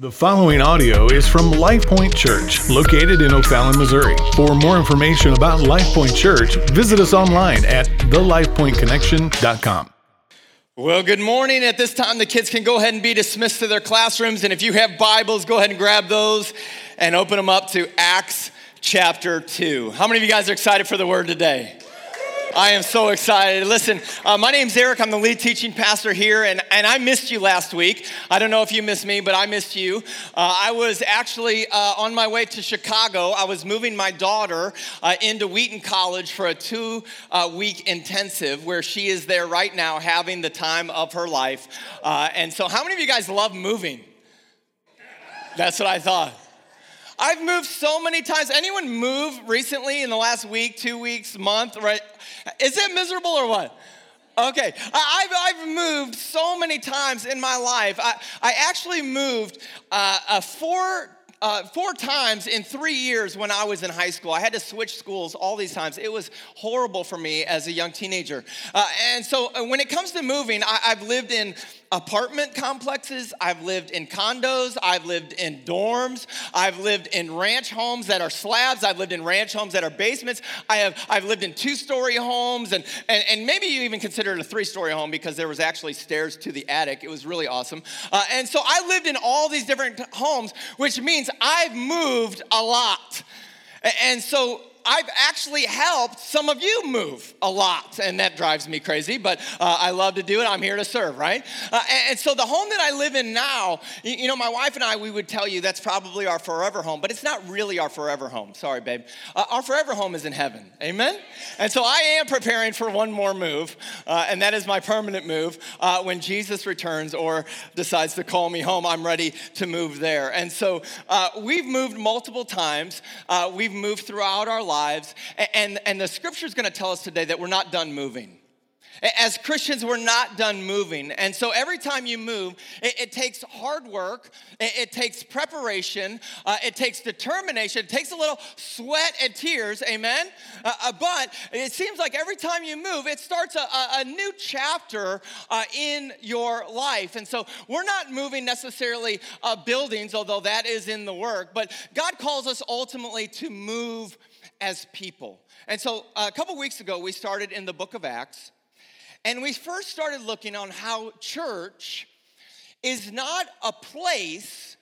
The following audio is from Life Point Church, located in O'Fallon, Missouri. For more information about Life Point Church, visit us online at thelifepointconnection.com. Well, good morning. At this time, the kids can go ahead and be dismissed to their classrooms. And if you have Bibles, go ahead and grab those and open them up to Acts chapter 2. How many of you guys are excited for the word today? I am so excited. Listen, my name's Eric. I'm the lead teaching pastor here, and I missed you last week. I don't know if you missed me, but I missed you. I was actually on my way to Chicago. I was moving my daughter into Wheaton College for a two-week intensive where she is there right now having the time of her life. And so how many of you guys love moving? That's what I thought. I've moved so many times. Anyone move recently in the last week, 2 weeks, month, right? Is it miserable or what? Okay, I've moved so many times in my life. I actually moved four times in 3 years when I was in high school. I had to switch schools all these times. It was horrible for me as a young teenager. And so when it comes to moving, I've lived in apartment complexes. I've lived in condos. I've lived in dorms. I've lived in ranch homes that are slabs. I've lived in ranch homes that are basements. I've lived in two-story homes. And maybe you even consider it a three-story home because there was actually stairs to the attic. It was really awesome. And so I lived in all these different homes, which means I've moved a lot. And so I've actually helped some of you move a lot, and that drives me crazy, but I love to do it. I'm here to serve, right? And so the home that I live in now, you know, my wife and I, we would tell you that's probably our forever home, but it's not really our forever home. Sorry, babe. Our forever home is in heaven, amen? And so I am preparing for one more move, and that is my permanent move. When Jesus returns or decides to call me home, I'm ready to move there. And so we've moved multiple times. We've moved throughout our lives, and the scripture is going to tell us today that we're not done moving. As Christians, we're not done moving, and so every time you move, it takes hard work, it takes preparation, it takes determination, it takes a little sweat and tears, amen? But it seems like every time you move, it starts a new chapter in your life, and so we're not moving necessarily buildings, although that is in the work, but God calls us ultimately to move as people. And so a couple weeks ago, we started in the book of Acts, and we first started looking on how church is not a place,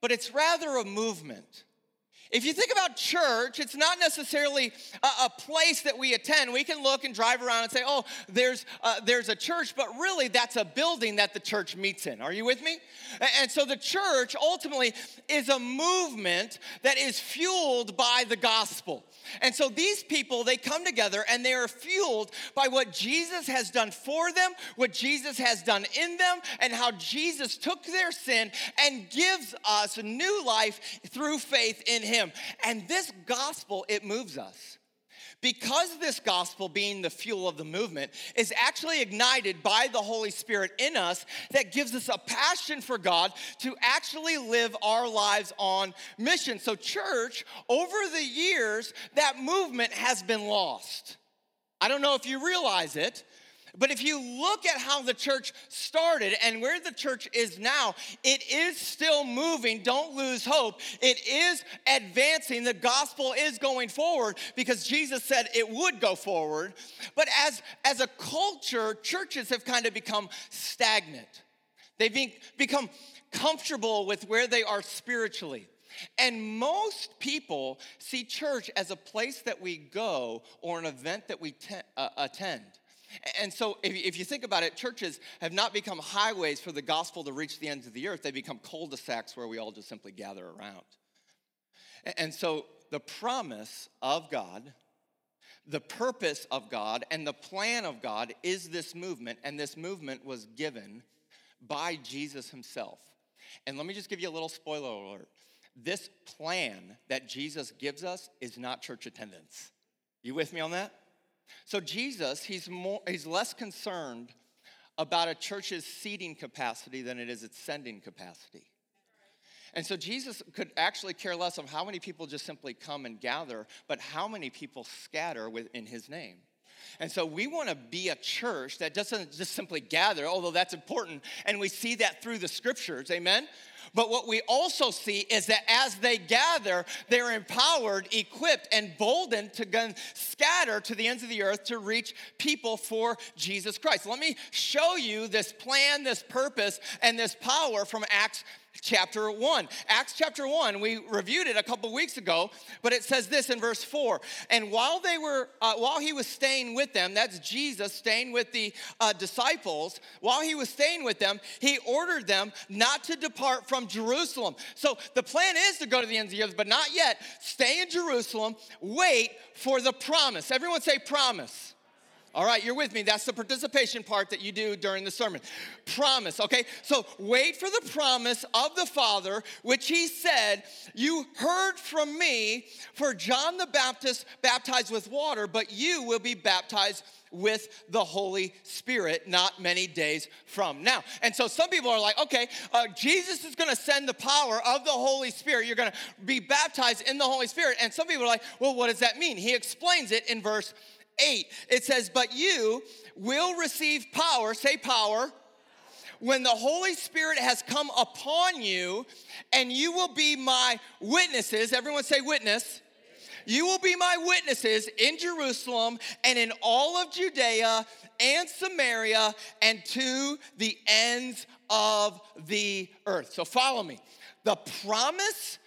but it's rather a movement. If you think about church, it's not necessarily a place that we attend. We can look and drive around and say, oh, there's a church, but really that's a building that the church meets in. Are you with me? And so the church ultimately is a movement that is fueled by the gospel. And so these people, they come together and they are fueled by what Jesus has done for them, what Jesus has done in them, and how Jesus took their sin and gives us a new life through faith in him. And this gospel, it moves us. Because this gospel, being the fuel of the movement, is actually ignited by the Holy Spirit in us, that gives us a passion for God to actually live our lives on mission. So church, over the years, that movement has been lost. I don't know if you realize it, but if you look at how the church started and where the church is now, it is still moving. Don't lose hope. It is advancing. The gospel is going forward because Jesus said it would go forward. But as a culture, churches have kind of become stagnant. They've become comfortable with where they are spiritually. And most people see church as a place that we go or an event that we attend. And so if you think about it, churches have not become highways for the gospel to reach the ends of the earth. They become cul-de-sacs where we all just simply gather around. And so the promise of God, the purpose of God, and the plan of God is this movement. And this movement was given by Jesus himself. And let me just give you a little spoiler alert. This plan that Jesus gives us is not church attendance. You with me on that? So Jesus, he's less concerned about a church's seating capacity than it is its sending capacity. And so Jesus could actually care less of how many people just simply come and gather, but how many people scatter in his name. And so we want to be a church that doesn't just simply gather, although that's important, and we see that through the scriptures, amen? But what we also see is that as they gather, they're empowered, equipped, and boldened to scatter to the ends of the earth to reach people for Jesus Christ. Let me show you this plan, this purpose, and this power from Acts chapter 1. Acts chapter 1, we reviewed it a couple weeks ago, but it says this in verse 4. And while he was staying with them, that's Jesus staying with the disciples, while he was staying with them, he ordered them not to depart from Jerusalem. So the plan is to go to the ends of the earth, but not yet. Stay in Jerusalem, wait for the promise. Everyone say promise. All right, you're with me. That's the participation part that you do during the sermon. Promise, okay? So wait for the promise of the Father, which he said, you heard from me, for John the Baptist baptized with water, but you will be baptized with the Holy Spirit not many days from now. And so some people are like, okay, Jesus is going to send the power of the Holy Spirit. You're going to be baptized in the Holy Spirit. And some people are like, well, what does that mean? He explains it in verse 8, it says, but you will receive power, say power, when the Holy Spirit has come upon you, and you will be my witnesses. Everyone say witness. You will be my witnesses in Jerusalem and in all of Judea and Samaria and to the ends of the earth. So follow me. The promise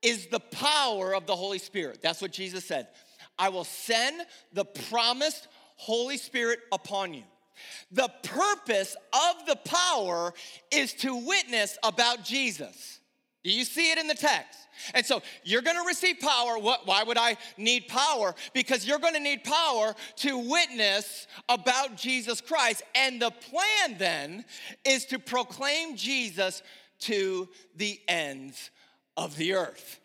is the power of the Holy Spirit. That's what Jesus said. I will send the promised Holy Spirit upon you. The purpose of the power is to witness about Jesus. Do you see it in the text? And so you're going to receive power. Why would I need power? Because you're going to need power to witness about Jesus Christ. And the plan then is to proclaim Jesus to the ends of the earth.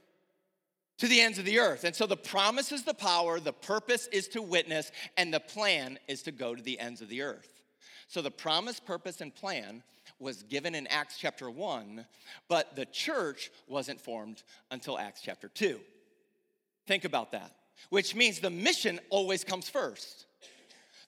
To the ends of the earth. And so the promise is the power, the purpose is to witness, and the plan is to go to the ends of the earth. So the promise, purpose, and plan was given in Acts chapter 1, but the church wasn't formed until Acts chapter 2. Think about that, which means the mission always comes first.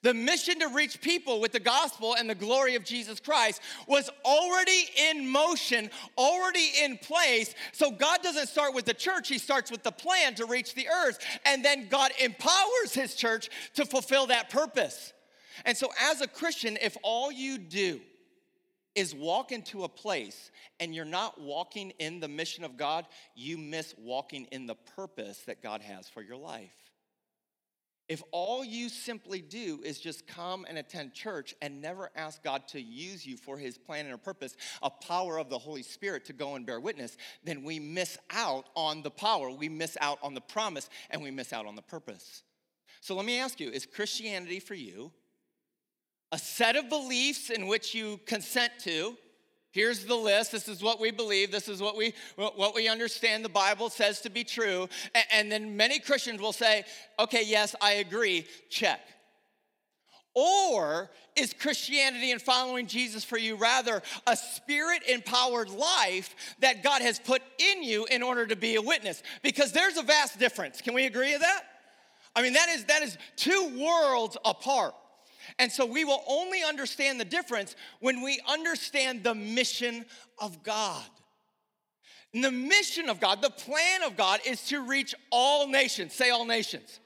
The mission to reach people with the gospel and the glory of Jesus Christ was already in motion, already in place. So God doesn't start with the church. He starts with the plan to reach the earth. And then God empowers his church to fulfill that purpose. And so as a Christian, if all you do is walk into a place and you're not walking in the mission of God, you miss walking in the purpose that God has for your life. If all you simply do is just come and attend church and never ask God to use you for his plan and purpose, a power of the Holy Spirit to go and bear witness, then we miss out on the power, we miss out on the promise, and we miss out on the purpose. So let me ask you, is Christianity for you a set of beliefs in which you consent to? Here's the list. This is what we believe. This is what we understand the Bible says to be true. And then many Christians will say, okay, yes, I agree, check. Or is Christianity and following Jesus for you rather a spirit-empowered life that God has put in you in order to be a witness? Because there's a vast difference. Can we agree with that? I mean, that is two worlds apart. And so we will only understand the difference when we understand the mission of God. And the mission of God, the plan of God, is to reach all nations. Say all nations.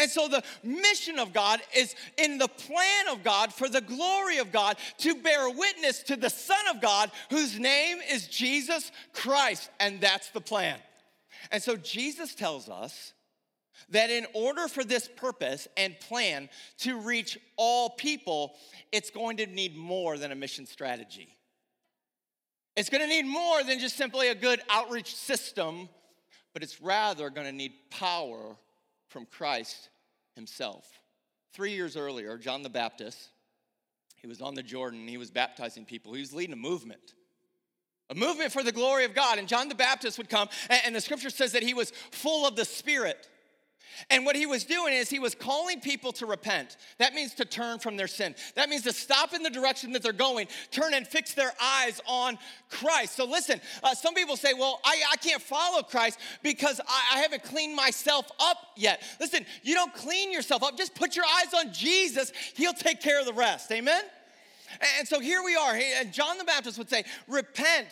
And so the mission of God is in the plan of God for the glory of God to bear witness to the Son of God whose name is Jesus Christ. And that's the plan. And so Jesus tells us that in order for this purpose and plan to reach all people, it's going to need more than a mission strategy. It's going to need more than just simply a good outreach system, but it's rather going to need power from Christ himself. 3 years earlier, John the Baptist, he was on the Jordan, he was baptizing people, he was leading a movement for the glory of God. And John the Baptist would come, and the scripture says that he was full of the Spirit. And what he was doing is he was calling people to repent. That means to turn from their sin. That means to stop in the direction that they're going, turn and fix their eyes on Christ. So listen, some people say, well, I can't follow Christ because I haven't cleaned myself up yet. Listen, you don't clean yourself up. Just put your eyes on Jesus. He'll take care of the rest. Amen? And so here we are. John the Baptist would say, repent,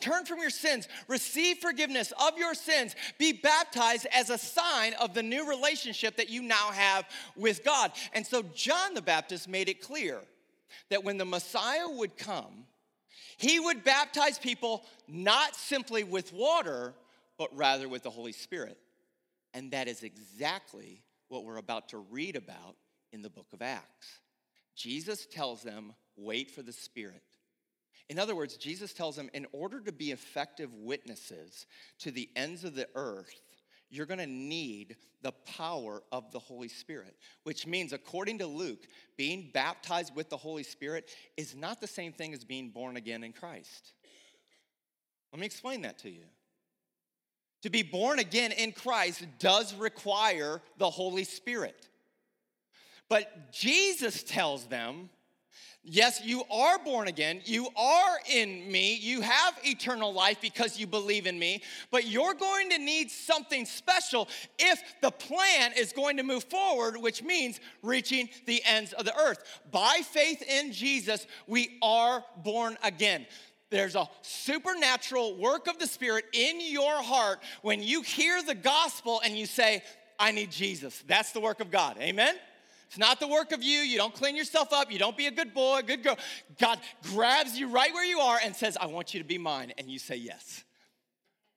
turn from your sins, receive forgiveness of your sins, be baptized as a sign of the new relationship that you now have with God. And so John the Baptist made it clear that when the Messiah would come, he would baptize people not simply with water, but rather with the Holy Spirit. And that is exactly what we're about to read about in the book of Acts. Jesus tells them, wait for the Spirit. In other words, Jesus tells them, in order to be effective witnesses to the ends of the earth, you're going to need the power of the Holy Spirit, which means, according to Luke, being baptized with the Holy Spirit is not the same thing as being born again in Christ. Let me explain that to you. To be born again in Christ does require the Holy Spirit. But Jesus tells them, yes, you are born again, you are in me, you have eternal life because you believe in me, but you're going to need something special if the plan is going to move forward, which means reaching the ends of the earth. By faith in Jesus, we are born again. There's a supernatural work of the Spirit in your heart when you hear the gospel and you say, I need Jesus. That's the work of God. Amen? It's not the work of you. You don't clean yourself up. You don't be a good boy, a good girl. God grabs you right where you are and says, I want you to be mine. And you say yes.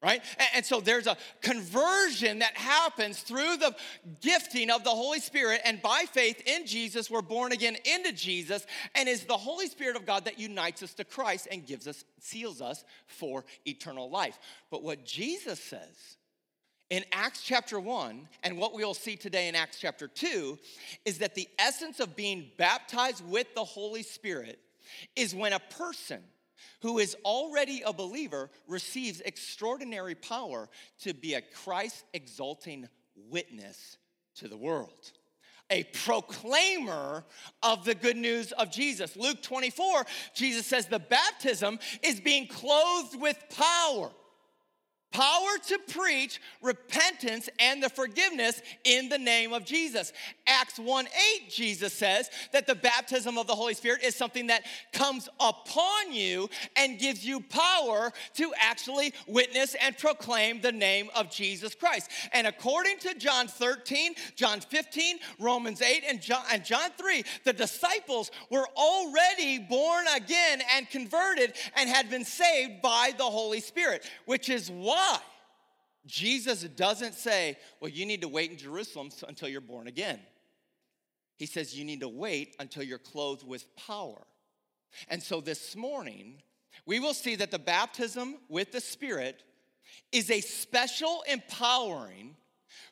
Right? And so there's a conversion that happens through the gifting of the Holy Spirit. And by faith in Jesus, we're born again into Jesus. And it's the Holy Spirit of God that unites us to Christ and gives us, seals us for eternal life. But what Jesus says in Acts chapter 1, and what we'll see today in Acts chapter 2, is that the essence of being baptized with the Holy Spirit is when a person who is already a believer receives extraordinary power to be a Christ-exalting witness to the world, a proclaimer of the good news of Jesus. Luke 24, Jesus says the baptism is being clothed with power. Power to preach repentance and the forgiveness in the name of Jesus. Acts 1:8, Jesus says that the baptism of the Holy Spirit is something that comes upon you and gives you power to actually witness and proclaim the name of Jesus Christ. And according to John 13, John 15, Romans 8, and John 3, the disciples were already born again and converted and had been saved by the Holy Spirit, which is why Jesus doesn't say, well, you need to wait in Jerusalem until you're born again. He says you need to wait until you're clothed with power. And so this morning, we will see that the baptism with the Spirit is a special empowering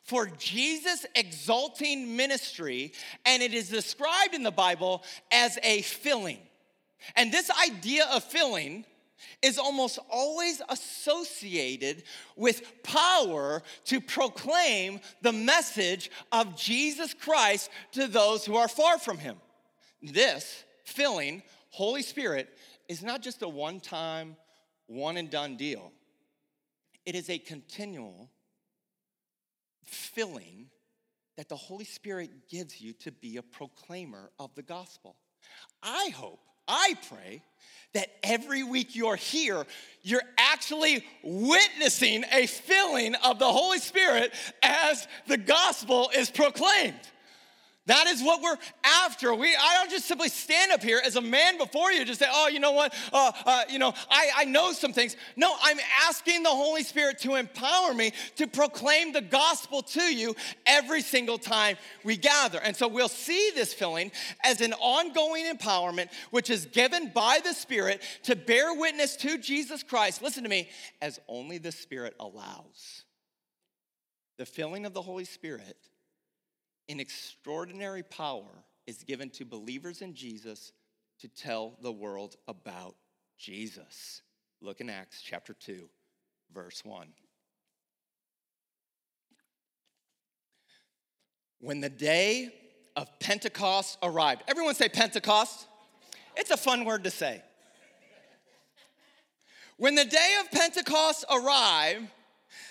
for Jesus' exalting ministry, and it is described in the Bible as a filling. And this idea of filling is almost always associated with power to proclaim the message of Jesus Christ to those who are far from him. This filling, Holy Spirit, is not just a one-time, one-and-done deal. It is a continual filling that the Holy Spirit gives you to be a proclaimer of the gospel. I hope, I pray that every week you're here, you're actually witnessing a filling of the Holy Spirit as the gospel is proclaimed. That is what we're after. I don't just simply stand up here as a man before you, just say, oh, you know what, I know some things. No, I'm asking the Holy Spirit to empower me to proclaim the gospel to you every single time we gather. And so we'll see this filling as an ongoing empowerment, which is given by the Spirit to bear witness to Jesus Christ, listen to me, as only the Spirit allows. The filling of the Holy Spirit in extraordinary power is given to believers in Jesus to tell the world about Jesus. Look in Acts chapter 2, verse 1. When the day of Pentecost arrived. Everyone say Pentecost. It's a fun word to say. When the day of Pentecost arrived,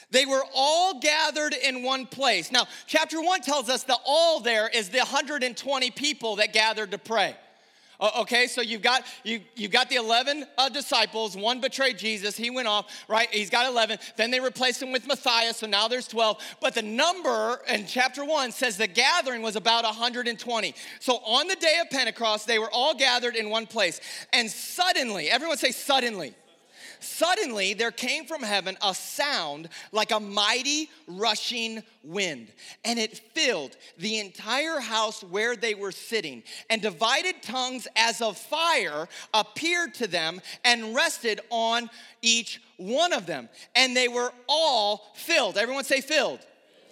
they were all gathered in one place. Now, chapter 1 tells us the all there is the 120 people that gathered to pray. Okay, so you've got the 11 disciples. One betrayed Jesus. He went off, right? He's got 11. Then they replaced him with Matthias, so now there's 12. But the number in chapter 1 says the gathering was about 120. So on the day of Pentecost, they were all gathered in one place. And suddenly, everyone say suddenly. Suddenly, there came from heaven a sound like a mighty rushing wind, and it filled the entire house where they were sitting, and divided tongues as of fire appeared to them and rested on each one of them, and they were all filled. Everyone say filled.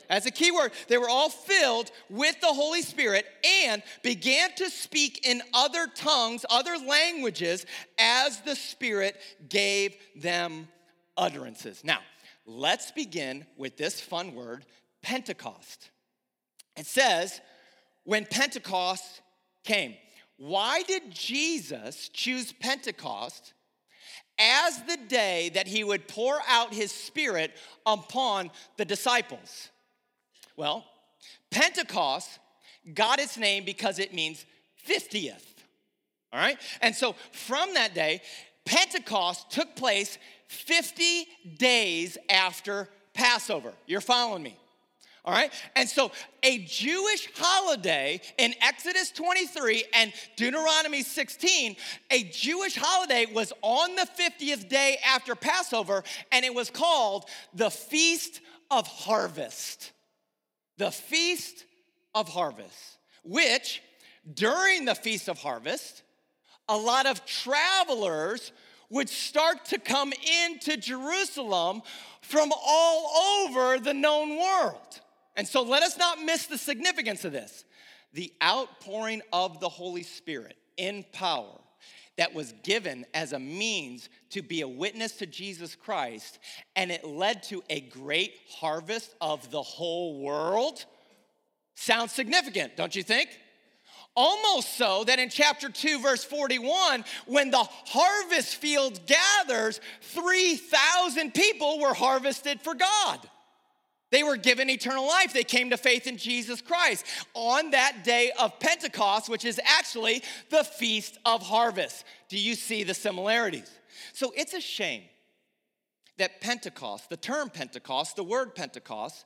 As a key word, they were all filled with the Holy Spirit and began to speak in other tongues, other languages, as the Spirit gave them utterances. Now, let's begin with this fun word, Pentecost. It says, when Pentecost came. Why did Jesus choose Pentecost as the day that he would pour out his Spirit upon the disciples? Well, Pentecost got its name because it means 50th, all right? And so from that day, Pentecost took place 50 days after Passover. You're following me, all right? And so a Jewish holiday in Exodus 23 and Deuteronomy 16, a Jewish holiday was on the 50th day after Passover, and it was called the Feast of Harvest. The Feast of Harvest, which during the Feast of Harvest, a lot of travelers would start to come into Jerusalem from all over the known world. And so let us not miss the significance of this. The outpouring of the Holy Spirit in power that was given as a means to be a witness to Jesus Christ, and it led to a great harvest of the whole world. Sounds significant, don't you think? Almost so that in chapter 2, verse 41, when the harvest field gathers, 3,000 people were harvested for God. They were given eternal life. They came to faith in Jesus Christ on that day of Pentecost, which is actually the Feast of Harvest. Do you see the similarities? So it's a shame that Pentecost, the term Pentecost, the word Pentecost,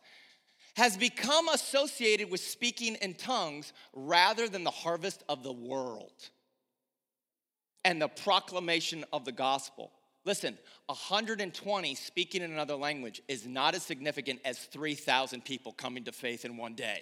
has become associated with speaking in tongues rather than the harvest of the world and the proclamation of the gospel. Listen, 120 speaking in another language is not as significant as 3,000 people coming to faith in one day.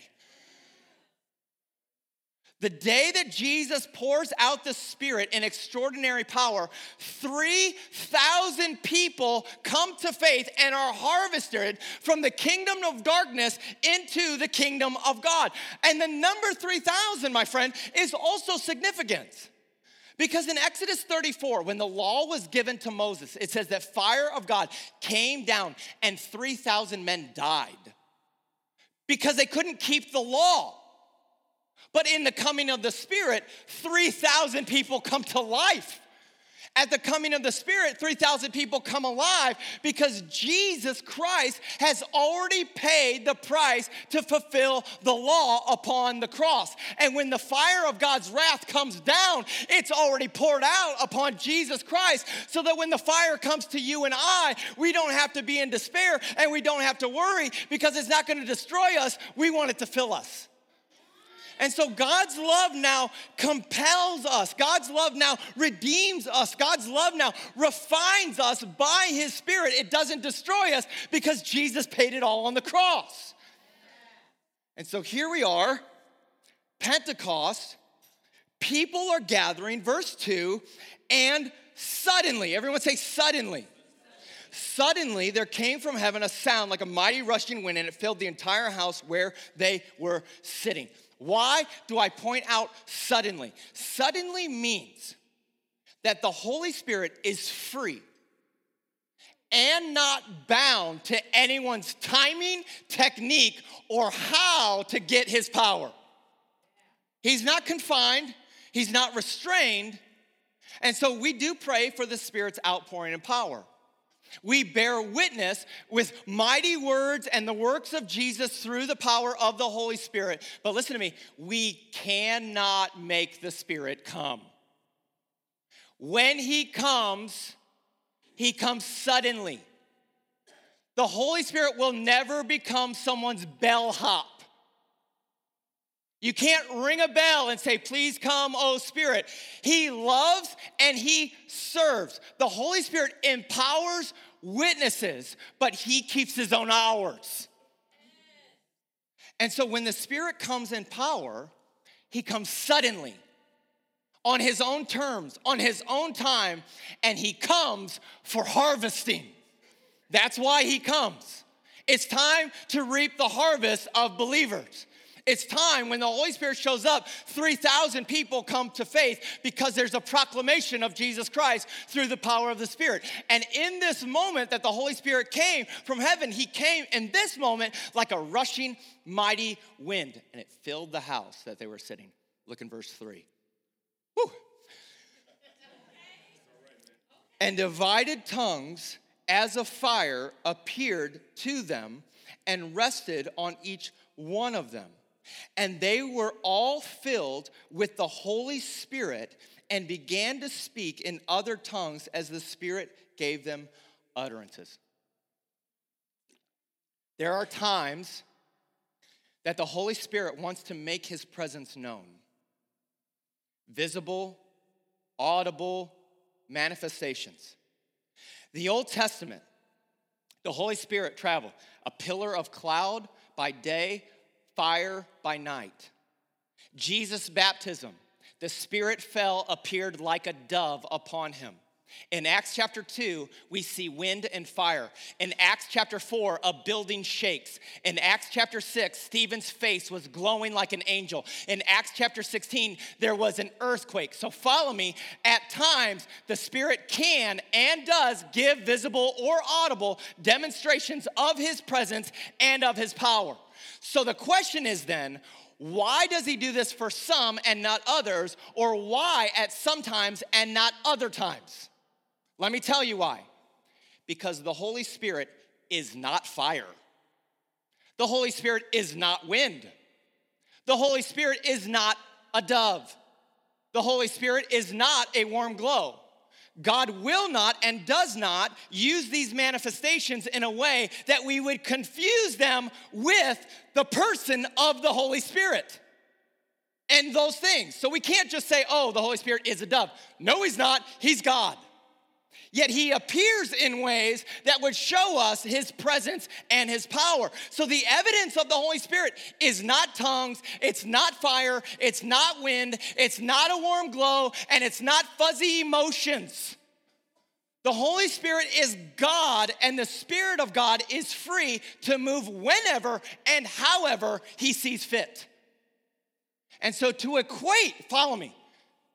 The day that Jesus pours out the Spirit in extraordinary power, 3,000 people come to faith and are harvested from the kingdom of darkness into the kingdom of God. And the number 3,000, my friend, is also significant. Because in Exodus 34, when the law was given to Moses, it says that fire of God came down and 3,000 men died because they couldn't keep the law. But in the coming of the Spirit, 3,000 people come to life. At the coming of the Spirit, 3,000 people come alive because Jesus Christ has already paid the price to fulfill the law upon the cross. And when the fire of God's wrath comes down, it's already poured out upon Jesus Christ so that when the fire comes to you and I, we don't have to be in despair and we don't have to worry because it's not going to destroy us. We want it to fill us. And so God's love now compels us. God's love now redeems us. God's love now refines us by his Spirit. It doesn't destroy us because Jesus paid it all on the cross. And so here we are, Pentecost, people are gathering, verse 2, and suddenly, everyone say suddenly. Suddenly there came from heaven a sound like a mighty rushing wind, and it filled the entire house where they were sitting. Why do I point out suddenly? Suddenly means that the Holy Spirit is free and not bound to anyone's timing, technique, or how to get his power. He's not confined. He's not restrained. And so we do pray for the Spirit's outpouring and power. We bear witness with mighty words and the works of Jesus through the power of the Holy Spirit. But listen to me, we cannot make the Spirit come. When he comes suddenly. The Holy Spirit will never become someone's bellhop. You can't ring a bell and say, please come, O Spirit. He loves and he serves. The Holy Spirit empowers witnesses, but he keeps his own hours. And so when the Spirit comes in power, he comes suddenly, on his own terms, on his own time, and he comes for harvesting. That's why he comes. It's time to reap the harvest of believers. It's time when the Holy Spirit shows up, 3,000 people come to faith because there's a proclamation of Jesus Christ through the power of the Spirit. And in this moment that the Holy Spirit came from heaven, he came in this moment like a rushing, mighty wind. And it filled the house that they were sitting. Look in verse 3. Whew. And divided tongues as of fire appeared to them and rested on each one of them. And they were all filled with the Holy Spirit and began to speak in other tongues as the Spirit gave them utterances. There are times that the Holy Spirit wants to make his presence known. Visible, audible manifestations. The Old Testament, the Holy Spirit traveled, a pillar of cloud by day, fire by night. Jesus' baptism, the Spirit fell, appeared like a dove upon him. In Acts chapter 2, we see wind and fire. In Acts chapter 4, a building shakes. In Acts chapter 6, Stephen's face was glowing like an angel. In Acts chapter 16, there was an earthquake. So follow me. At times, the Spirit can and does give visible or audible demonstrations of his presence and of his power. So the question is then, why does he do this for some and not others, or why at some times and not other times? Let me tell you why. Because the Holy Spirit is not fire. The Holy Spirit is not wind. The Holy Spirit is not a dove. The Holy Spirit is not a warm glow. God will not and does not use these manifestations in a way that we would confuse them with the person of the Holy Spirit and those things. So we can't just say, oh, the Holy Spirit is a dove. No, he's not. He's God. Yet he appears in ways that would show us his presence and his power. So the evidence of the Holy Spirit is not tongues, it's not fire, it's not wind, it's not a warm glow, and it's not fuzzy emotions. The Holy Spirit is God, and the Spirit of God is free to move whenever and however he sees fit. And so to equate, follow me,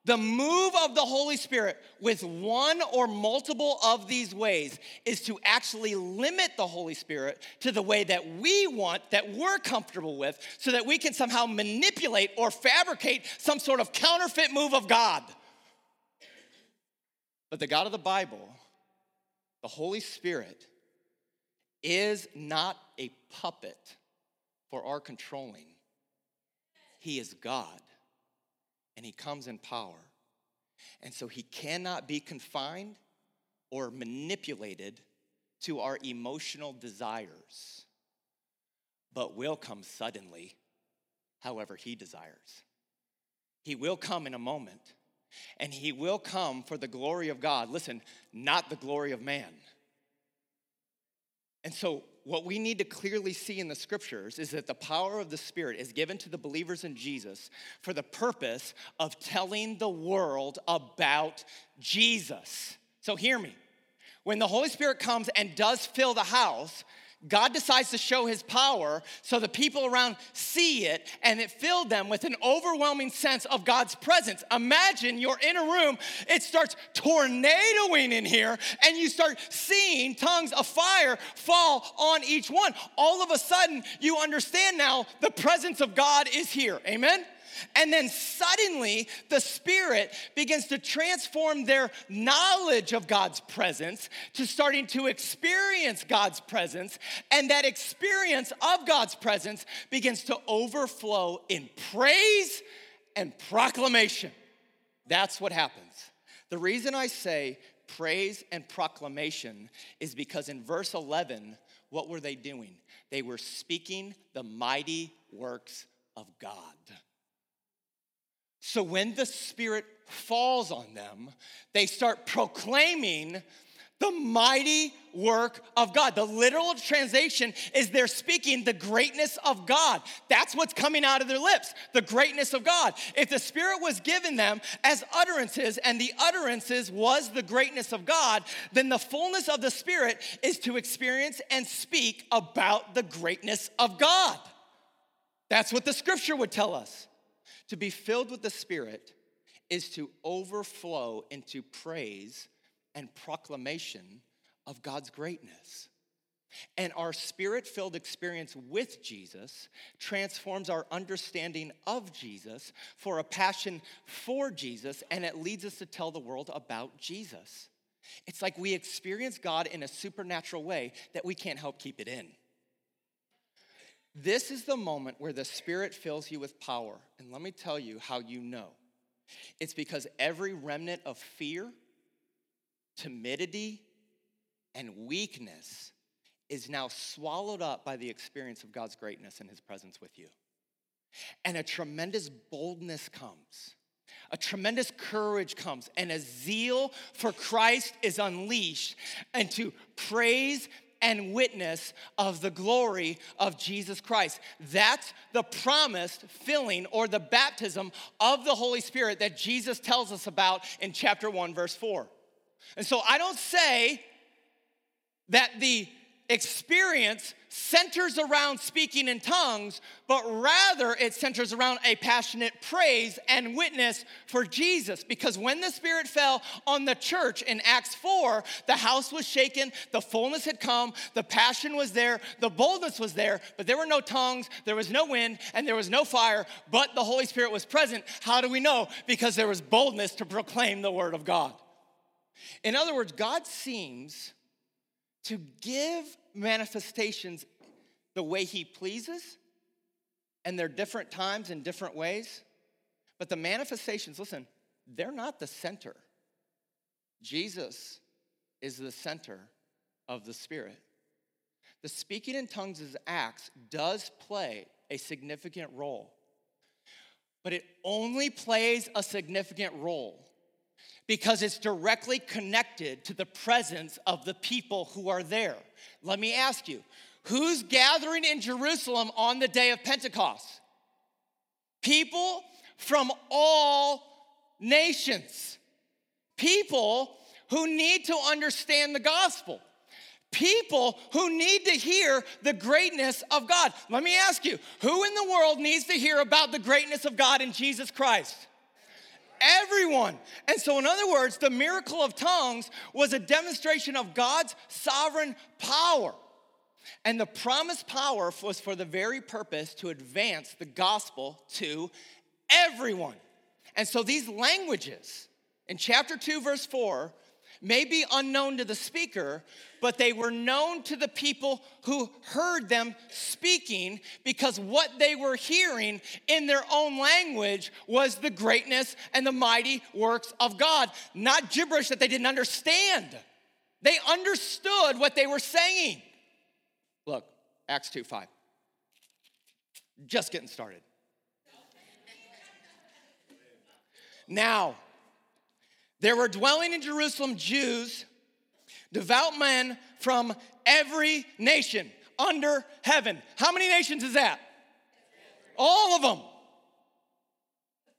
the move of the Holy Spirit with one or multiple of these ways is to actually limit the Holy Spirit to the way that we want, that we're comfortable with, so that we can somehow manipulate or fabricate some sort of counterfeit move of God. But the God of the Bible, the Holy Spirit, is not a puppet for our controlling. He is God. And he comes in power. And so he cannot be confined or manipulated to our emotional desires, but will come suddenly, however he desires. He will come in a moment, and he will come for the glory of God. Listen, not the glory of man. And so what we need to clearly see in the scriptures is that the power of the Spirit is given to the believers in Jesus for the purpose of telling the world about Jesus. So hear me. When the Holy Spirit comes and does fill the house, God decides to show his power so the people around see it, and it filled them with an overwhelming sense of God's presence. Imagine you're in a room, it starts tornadoing in here, and you start seeing tongues of fire fall on each one. All of a sudden, you understand now the presence of God is here. Amen? And then suddenly, the Spirit begins to transform their knowledge of God's presence to starting to experience God's presence. And that experience of God's presence begins to overflow in praise and proclamation. That's what happens. The reason I say praise and proclamation is because in verse 11, what were they doing? They were speaking the mighty works of God. So when the Spirit falls on them, they start proclaiming the mighty work of God. The literal translation is they're speaking the greatness of God. That's what's coming out of their lips, the greatness of God. If the Spirit was given them as utterances and the utterances was the greatness of God, then the fullness of the Spirit is to experience and speak about the greatness of God. That's what the Scripture would tell us. To be filled with the Spirit is to overflow into praise and proclamation of God's greatness. And our spirit-filled experience with Jesus transforms our understanding of Jesus for a passion for Jesus, and it leads us to tell the world about Jesus. It's like we experience God in a supernatural way that we can't help keep it in. This is the moment where the Spirit fills you with power. And let me tell you how you know. It's because every remnant of fear, timidity, and weakness is now swallowed up by the experience of God's greatness and his presence with you. And a tremendous boldness comes. A tremendous courage comes. And a zeal for Christ is unleashed. And to praise and witness of the glory of Jesus Christ. That's the promised filling or the baptism of the Holy Spirit that Jesus tells us about in chapter 1, verse 4. And so I don't say that the experience centers around speaking in tongues, but rather it centers around a passionate praise and witness for Jesus. Because when the Spirit fell on the church in Acts 4, the house was shaken, the fullness had come, the passion was there, the boldness was there, but there were no tongues, there was no wind, and there was no fire, but the Holy Spirit was present. How do we know? Because there was boldness to proclaim the word of God. In other words, God seems to give manifestations the way he pleases, and they're different times and different ways. But the manifestations, listen, they're not the center. Jesus is the center of the Spirit. The speaking in tongues as acts does play a significant role, but it only plays a significant role because it's directly connected to the presence of the people who are there. Let me ask you, who's gathering in Jerusalem on the day of Pentecost? People from all nations. People who need to understand the gospel. People who need to hear the greatness of God. Let me ask you, who in the world needs to hear about the greatness of God in Jesus Christ? Everyone. And so in other words, the miracle of tongues was a demonstration of God's sovereign power. And the promised power was for the very purpose to advance the gospel to everyone. And so these languages in chapter 2, verse 4, may be unknown to the speaker, but they were known to the people who heard them speaking, because what they were hearing in their own language was the greatness and the mighty works of God, not gibberish that they didn't understand. They understood what they were saying. Look, Acts 2:5. Just getting started. Now, there were dwelling in Jerusalem Jews, devout men from every nation under heaven. How many nations is that? All of them.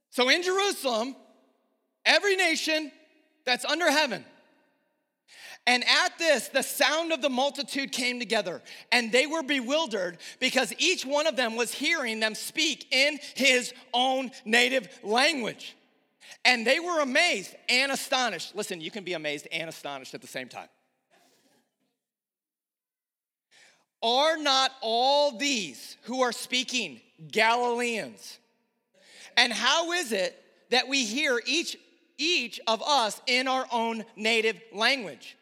So in Jerusalem, every nation that's under heaven. And at this, the sound of the multitude came together, and they were bewildered because each one of them was hearing them speak in his own native language. And they were amazed and astonished. Listen, you can be amazed and astonished at the same time. Are not all these who are speaking Galileans? And how is it that we hear each of us in our own native language?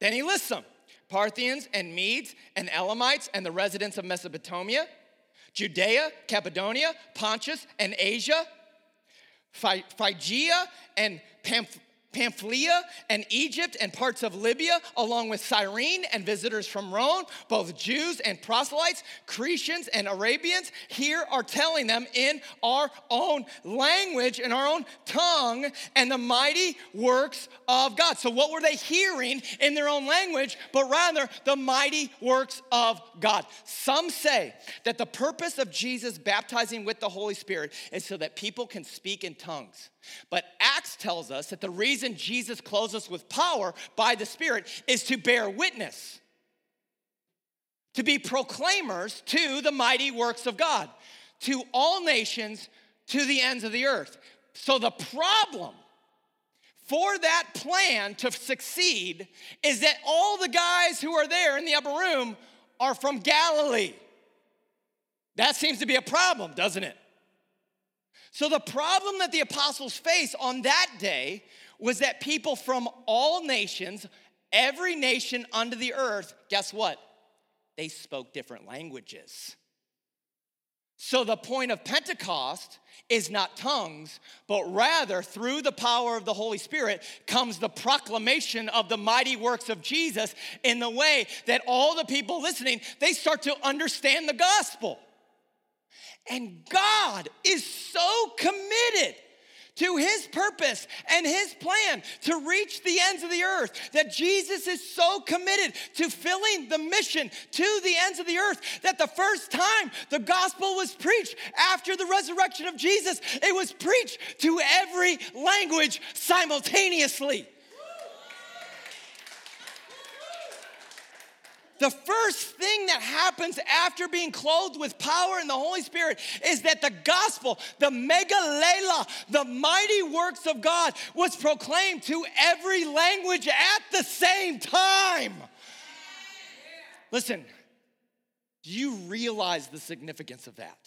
Then he lists them. Parthians and Medes and Elamites and the residents of Mesopotamia, Judea, Cappadocia, Pontus, and Asia, Phygia and Pamphylia and Egypt and parts of Libya, along with Cyrene and visitors from Rome, both Jews and proselytes, Cretans and Arabians, here are telling them in our own language, in our own tongue, and the mighty works of God. So what were they hearing in their own language, but rather the mighty works of God? Some say that the purpose of Jesus baptizing with the Holy Spirit is so that people can speak in tongues. But Acts tells us that the reason Jesus clothes us with power by the Spirit is to bear witness, to be proclaimers to the mighty works of God, to all nations, to the ends of the earth. So the problem for that plan to succeed is that all the guys who are there in the upper room are from Galilee. That seems to be a problem, doesn't it? So the problem that the apostles faced on that day was that people from all nations, every nation under the earth, guess what? They spoke different languages. So the point of Pentecost is not tongues, but rather through the power of the Holy Spirit comes the proclamation of the mighty works of Jesus in the way that all the people listening, they start to understand the gospel. And God is so committed to his purpose and his plan to reach the ends of the earth that Jesus is so committed to filling the mission to the ends of the earth that the first time the gospel was preached after the resurrection of Jesus, it was preached to every language simultaneously. The first thing that happens after being clothed with power in the Holy Spirit is that the gospel, the megalela, the mighty works of God was proclaimed to every language at the same time. Listen, do you realize the significance of that?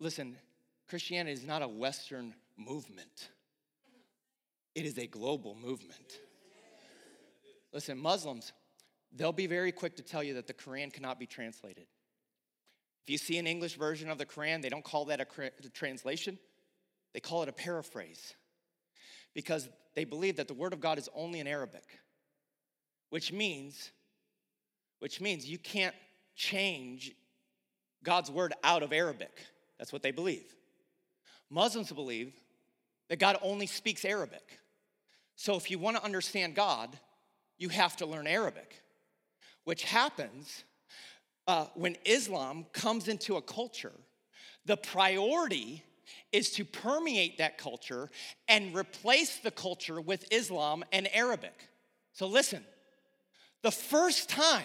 Listen, Christianity is not a Western movement. It is a global movement. Listen, Muslims, they'll be very quick to tell you that the Quran cannot be translated. If you see an English version of the Quran, they don't call that a translation. They call it a paraphrase because they believe that the word of God is only in Arabic, which means you can't change God's word out of Arabic. That's what they believe. Muslims believe that God only speaks Arabic. So if you want to understand God, you have to learn Arabic, which happens when Islam comes into a culture. The priority is to permeate that culture and replace the culture with Islam and Arabic. So listen, the first time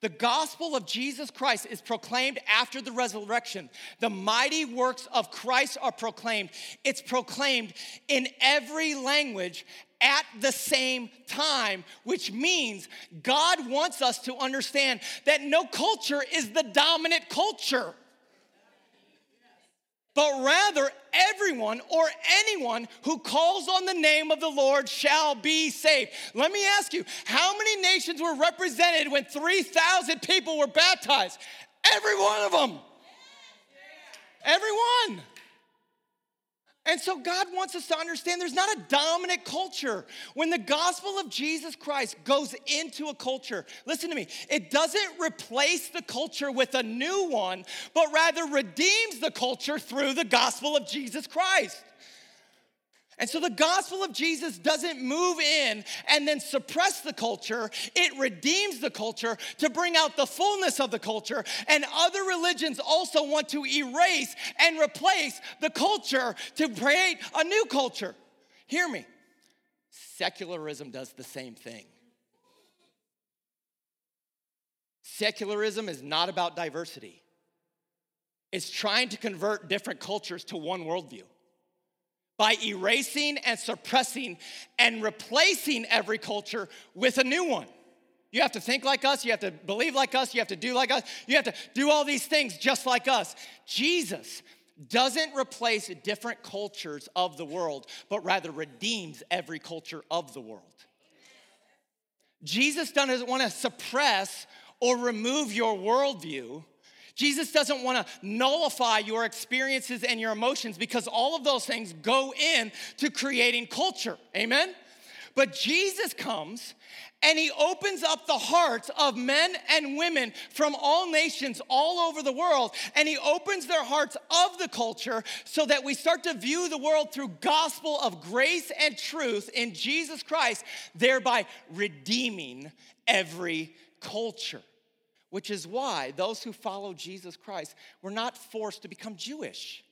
the gospel of Jesus Christ is proclaimed after the resurrection, the mighty works of Christ are proclaimed. It's proclaimed in every language at the same time, which means God wants us to understand that no culture is the dominant culture, but rather everyone or anyone who calls on the name of the Lord shall be saved. Let me ask you, how many nations were represented when 3,000 people were baptized? Every one of them. Every one. And so God wants us to understand there's not a dominant culture. When the gospel of Jesus Christ goes into a culture, listen to me, it doesn't replace the culture with a new one, but rather redeems the culture through the gospel of Jesus Christ. And so the gospel of Jesus doesn't move in and then suppress the culture. It redeems the culture to bring out the fullness of the culture. And other religions also want to erase and replace the culture to create a new culture. Hear me. Secularism does the same thing. Secularism is not about diversity. It's trying to convert different cultures to one worldview by erasing and suppressing and replacing every culture with a new one. You have to think like us, you have to believe like us, you have to do like us, you have to do all these things just like us. Jesus doesn't replace different cultures of the world, but rather redeems every culture of the world. Jesus doesn't want to suppress or remove your worldview. Jesus doesn't want to nullify your experiences and your emotions, because all of those things go in to creating culture. Amen? But Jesus comes and he opens up the hearts of men and women from all nations all over the world. And he opens their hearts of the culture so that we start to view the world through gospel of grace and truth in Jesus Christ, thereby redeeming every culture. Which is why those who follow Jesus Christ were not forced to become Jewish.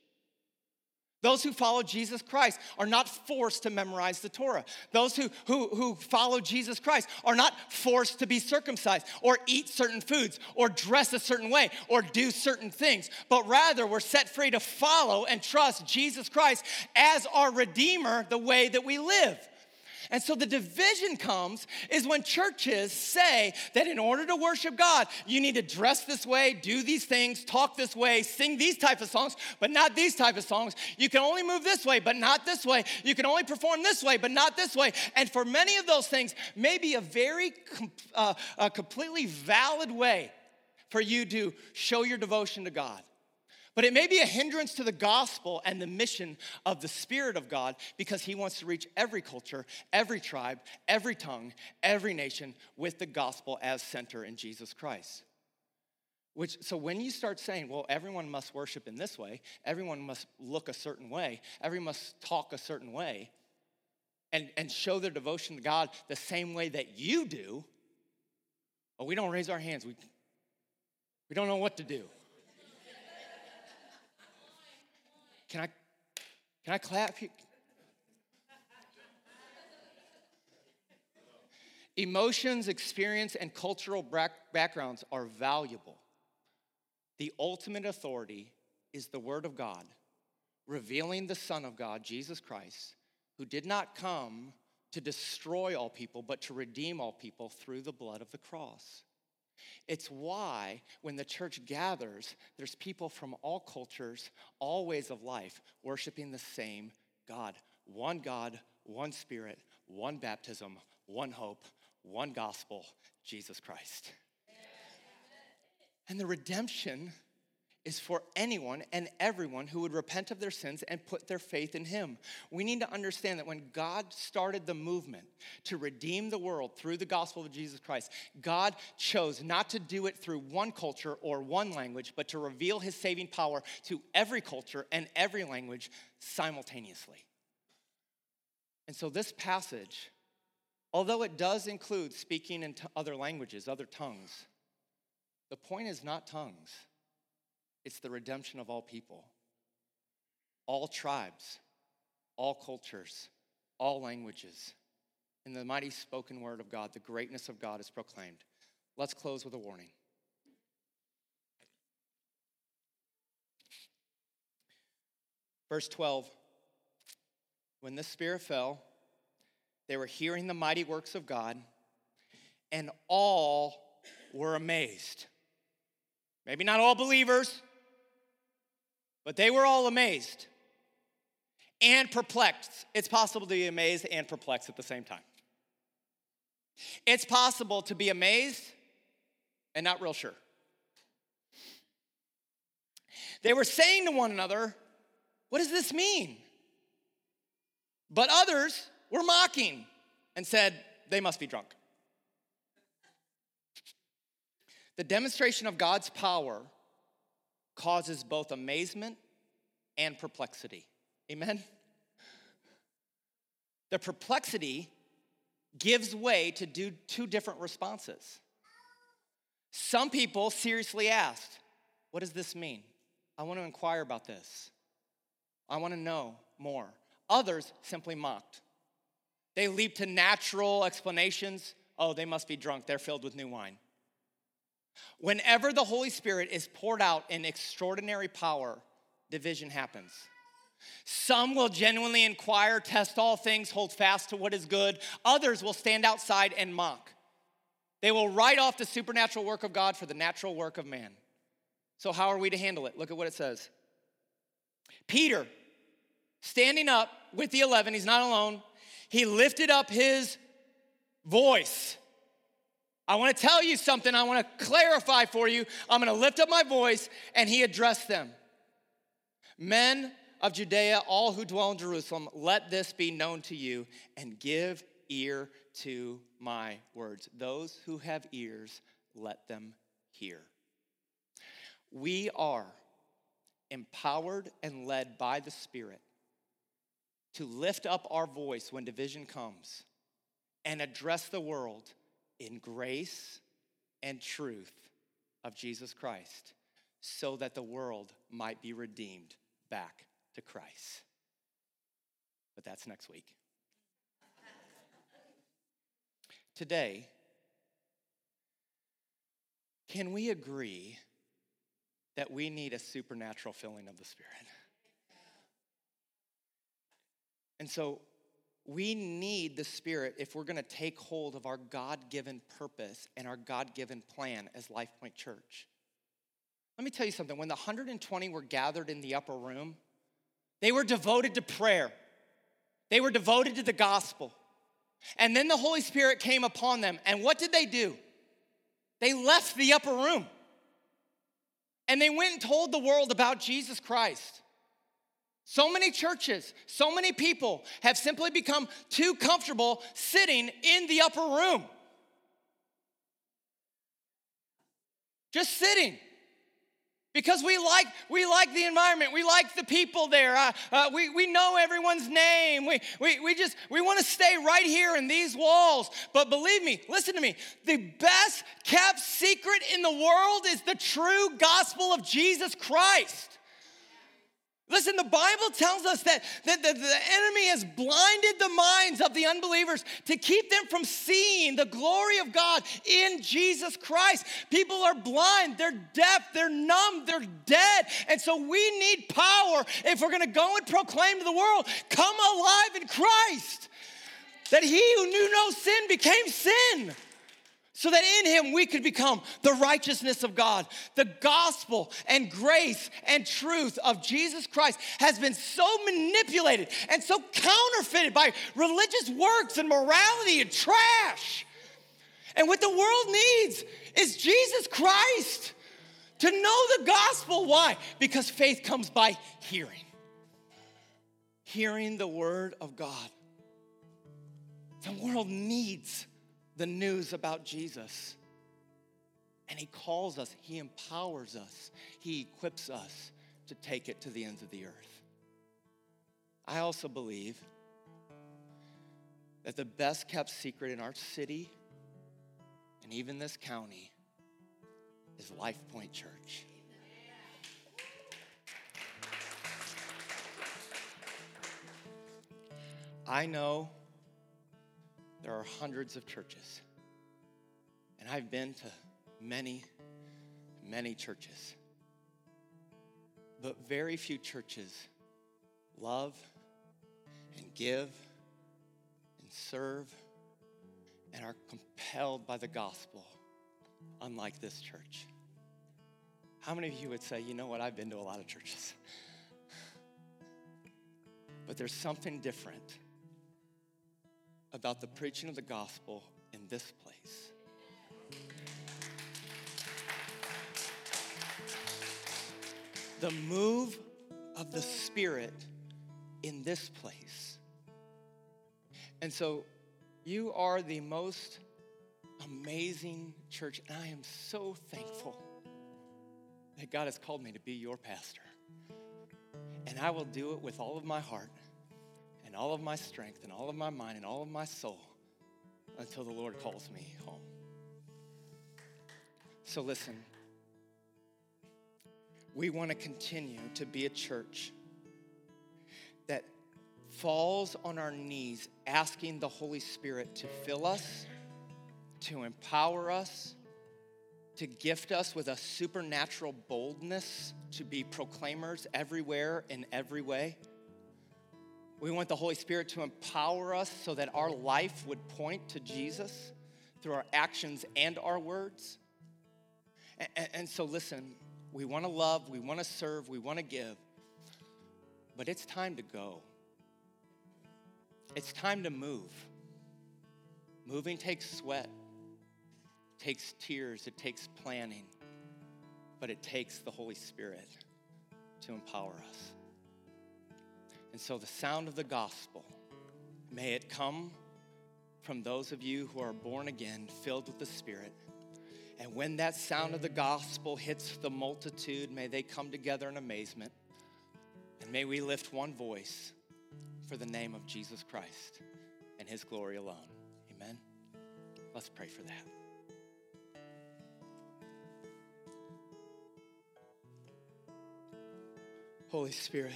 Those who follow Jesus Christ are not forced to memorize the Torah. Those who follow Jesus Christ are not forced to be circumcised or eat certain foods or dress a certain way or do certain things, but rather we're set free to follow and trust Jesus Christ as our Redeemer, the way that we live. And so the division comes is when churches say that in order to worship God, you need to dress this way, do these things, talk this way, sing these type of songs, but not these type of songs. You can only move this way, but not this way. You can only perform this way, but not this way. And for many of those things, maybe a completely valid way for you to show your devotion to God. But it may be a hindrance to the gospel and the mission of the Spirit of God, because he wants to reach every culture, every tribe, every tongue, every nation with the gospel as center in Jesus Christ. So when you start saying, well, everyone must worship in this way, everyone must look a certain way, everyone must talk a certain way, and show their devotion to God the same way that you do, well, we don't raise our hands. We don't know what to do. Can I clap? Emotions, experience, and cultural backgrounds are valuable. The ultimate authority is the Word of God, revealing the Son of God, Jesus Christ, who did not come to destroy all people, but to redeem all people through the blood of the cross. It's why when the church gathers, there's people from all cultures, all ways of life, worshiping the same God, one Spirit, one baptism, one hope, one gospel, Jesus Christ. And the redemption is for anyone and everyone who would repent of their sins and put their faith in him. We need to understand that when God started the movement to redeem the world through the gospel of Jesus Christ, God chose not to do it through one culture or one language, but to reveal his saving power to every culture and every language simultaneously. And so this passage, although it does include speaking in other languages, other tongues, the point is not tongues. It's the redemption of all people, all tribes, all cultures, all languages. In the mighty spoken word of God, the greatness of God is proclaimed. Let's close with a warning. Verse 12, when the Spirit fell, they were hearing the mighty works of God, and all were amazed. Maybe not all believers, but they were all amazed and perplexed. It's possible to be amazed and perplexed at the same time. It's possible to be amazed and not real sure. They were saying to one another, what does this mean? But others were mocking and said, they must be drunk. The demonstration of God's power causes both amazement and perplexity. Amen? The perplexity gives way to do two different responses. Some people seriously asked, what does this mean? I want to inquire about this. I want to know more. Others simply mocked. They leaped to natural explanations. Oh, they must be drunk. They're filled with new wine. Whenever the Holy Spirit is poured out in extraordinary power, division happens. Some will genuinely inquire, test all things, hold fast to what is good. Others will stand outside and mock. They will write off the supernatural work of God for the natural work of man. So how are we to handle it? Look at what it says. Peter, standing up with the 11, he's not alone, he lifted up his voice I want to tell you something. I want to clarify for you. I'm going to lift up my voice. And he addressed them. Men of Judea, all who dwell in Jerusalem, let this be known to you and give ear to my words. Those who have ears, let them hear. We are empowered and led by the Spirit to lift up our voice when division comes and address the world in grace and truth of Jesus Christ, so that the world might be redeemed back to Christ. But that's next week. Today, can we agree that we need a supernatural filling of the Spirit? And so we need the Spirit if we're going to take hold of our God-given purpose and our God-given plan as Life Point Church. Let me tell you something. When the 120 were gathered in the upper room, they were devoted to prayer. They were devoted to the gospel. And then the Holy Spirit came upon them. And what did they do? They left the upper room. And they went and told the world about Jesus Christ. So many churches, so many people have simply become too comfortable sitting in the upper room. Just sitting. Because we like the environment. We like the people there. We know everyone's name. We want to stay right here in these walls. But believe me, listen to me, the best kept secret in the world is the true gospel of Jesus Christ. Listen, the Bible tells us that the enemy has blinded the minds of the unbelievers to keep them from seeing the glory of God in Jesus Christ. People are blind, they're deaf, they're numb, they're dead. And so we need power if we're going to go and proclaim to the world, come alive in Christ, that he who knew no sin became sin, so that in him we could become the righteousness of God. The gospel and grace and truth of Jesus Christ has been so manipulated and so counterfeited by religious works and morality and trash. And what the world needs is Jesus Christ, to know the gospel. Why? Because faith comes by hearing. Hearing the word of God. The world needs the news about Jesus. And he calls us, he empowers us, he equips us to take it to the ends of the earth. I also believe that the best kept secret in our city and even this county is Life Point Church. I know there are hundreds of churches, and I've been to many, many churches, but very few churches love and give and serve and are compelled by the gospel, unlike this church. How many of you would say, you know what, I've been to a lot of churches, but there's something different about the preaching of the gospel in this place. The move of the Spirit in this place. And so you are the most amazing church, and I am so thankful that God has called me to be your pastor. And I will do it with all of my heart, and all of my strength, and all of my mind, and all of my soul, until the Lord calls me home. So listen, we want to continue to be a church that falls on our knees, asking the Holy Spirit to fill us, to empower us, to gift us with a supernatural boldness to be proclaimers everywhere in every way. We want the Holy Spirit to empower us so that our life would point to Jesus through our actions and our words. And so listen, we want to love, we want to serve, we want to give, but it's time to go. It's time to move. Moving takes sweat, takes tears, it takes planning, but it takes the Holy Spirit to empower us. And so the sound of the gospel, may it come from those of you who are born again, filled with the Spirit. And when that sound of the gospel hits the multitude, may they come together in amazement. And may we lift one voice for the name of Jesus Christ and his glory alone. Amen. Let's pray for that. Holy Spirit,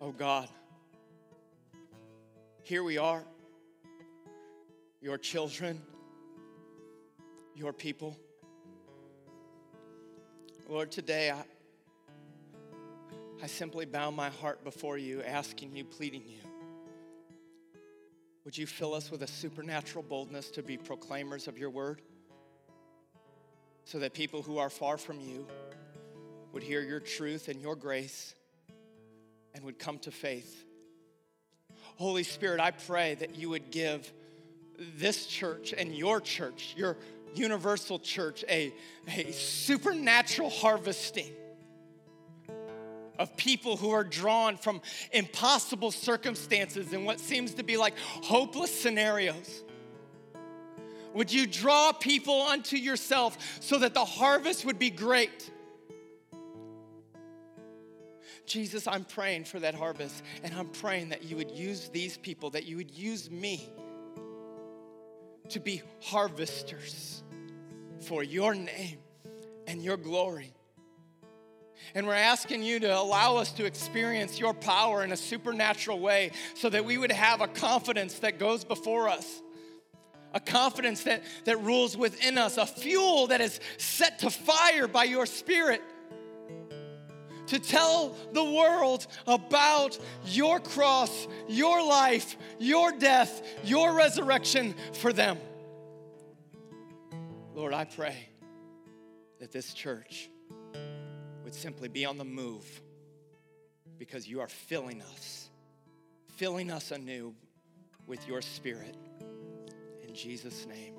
oh God, here we are, your children, your people. Lord, today I simply bow my heart before you, asking you, pleading you. Would you fill us with a supernatural boldness to be proclaimers of your word, so that people who are far from you would hear your truth and your grace and would come to faith. Holy Spirit, I pray that you would give this church and your church, your universal church, a supernatural harvesting of people who are drawn from impossible circumstances and what seems to be like hopeless scenarios. Would you draw people unto yourself so that the harvest would be great? Jesus, I'm praying for that harvest, and I'm praying that you would use these people, that you would use me to be harvesters for your name and your glory. And we're asking you to allow us to experience your power in a supernatural way so that we would have a confidence that goes before us, a confidence that rules within us, a fuel that is set to fire by your Spirit, to tell the world about your cross, your life, your death, your resurrection for them. Lord, I pray that this church would simply be on the move because you are filling us anew with your Spirit. In Jesus' name.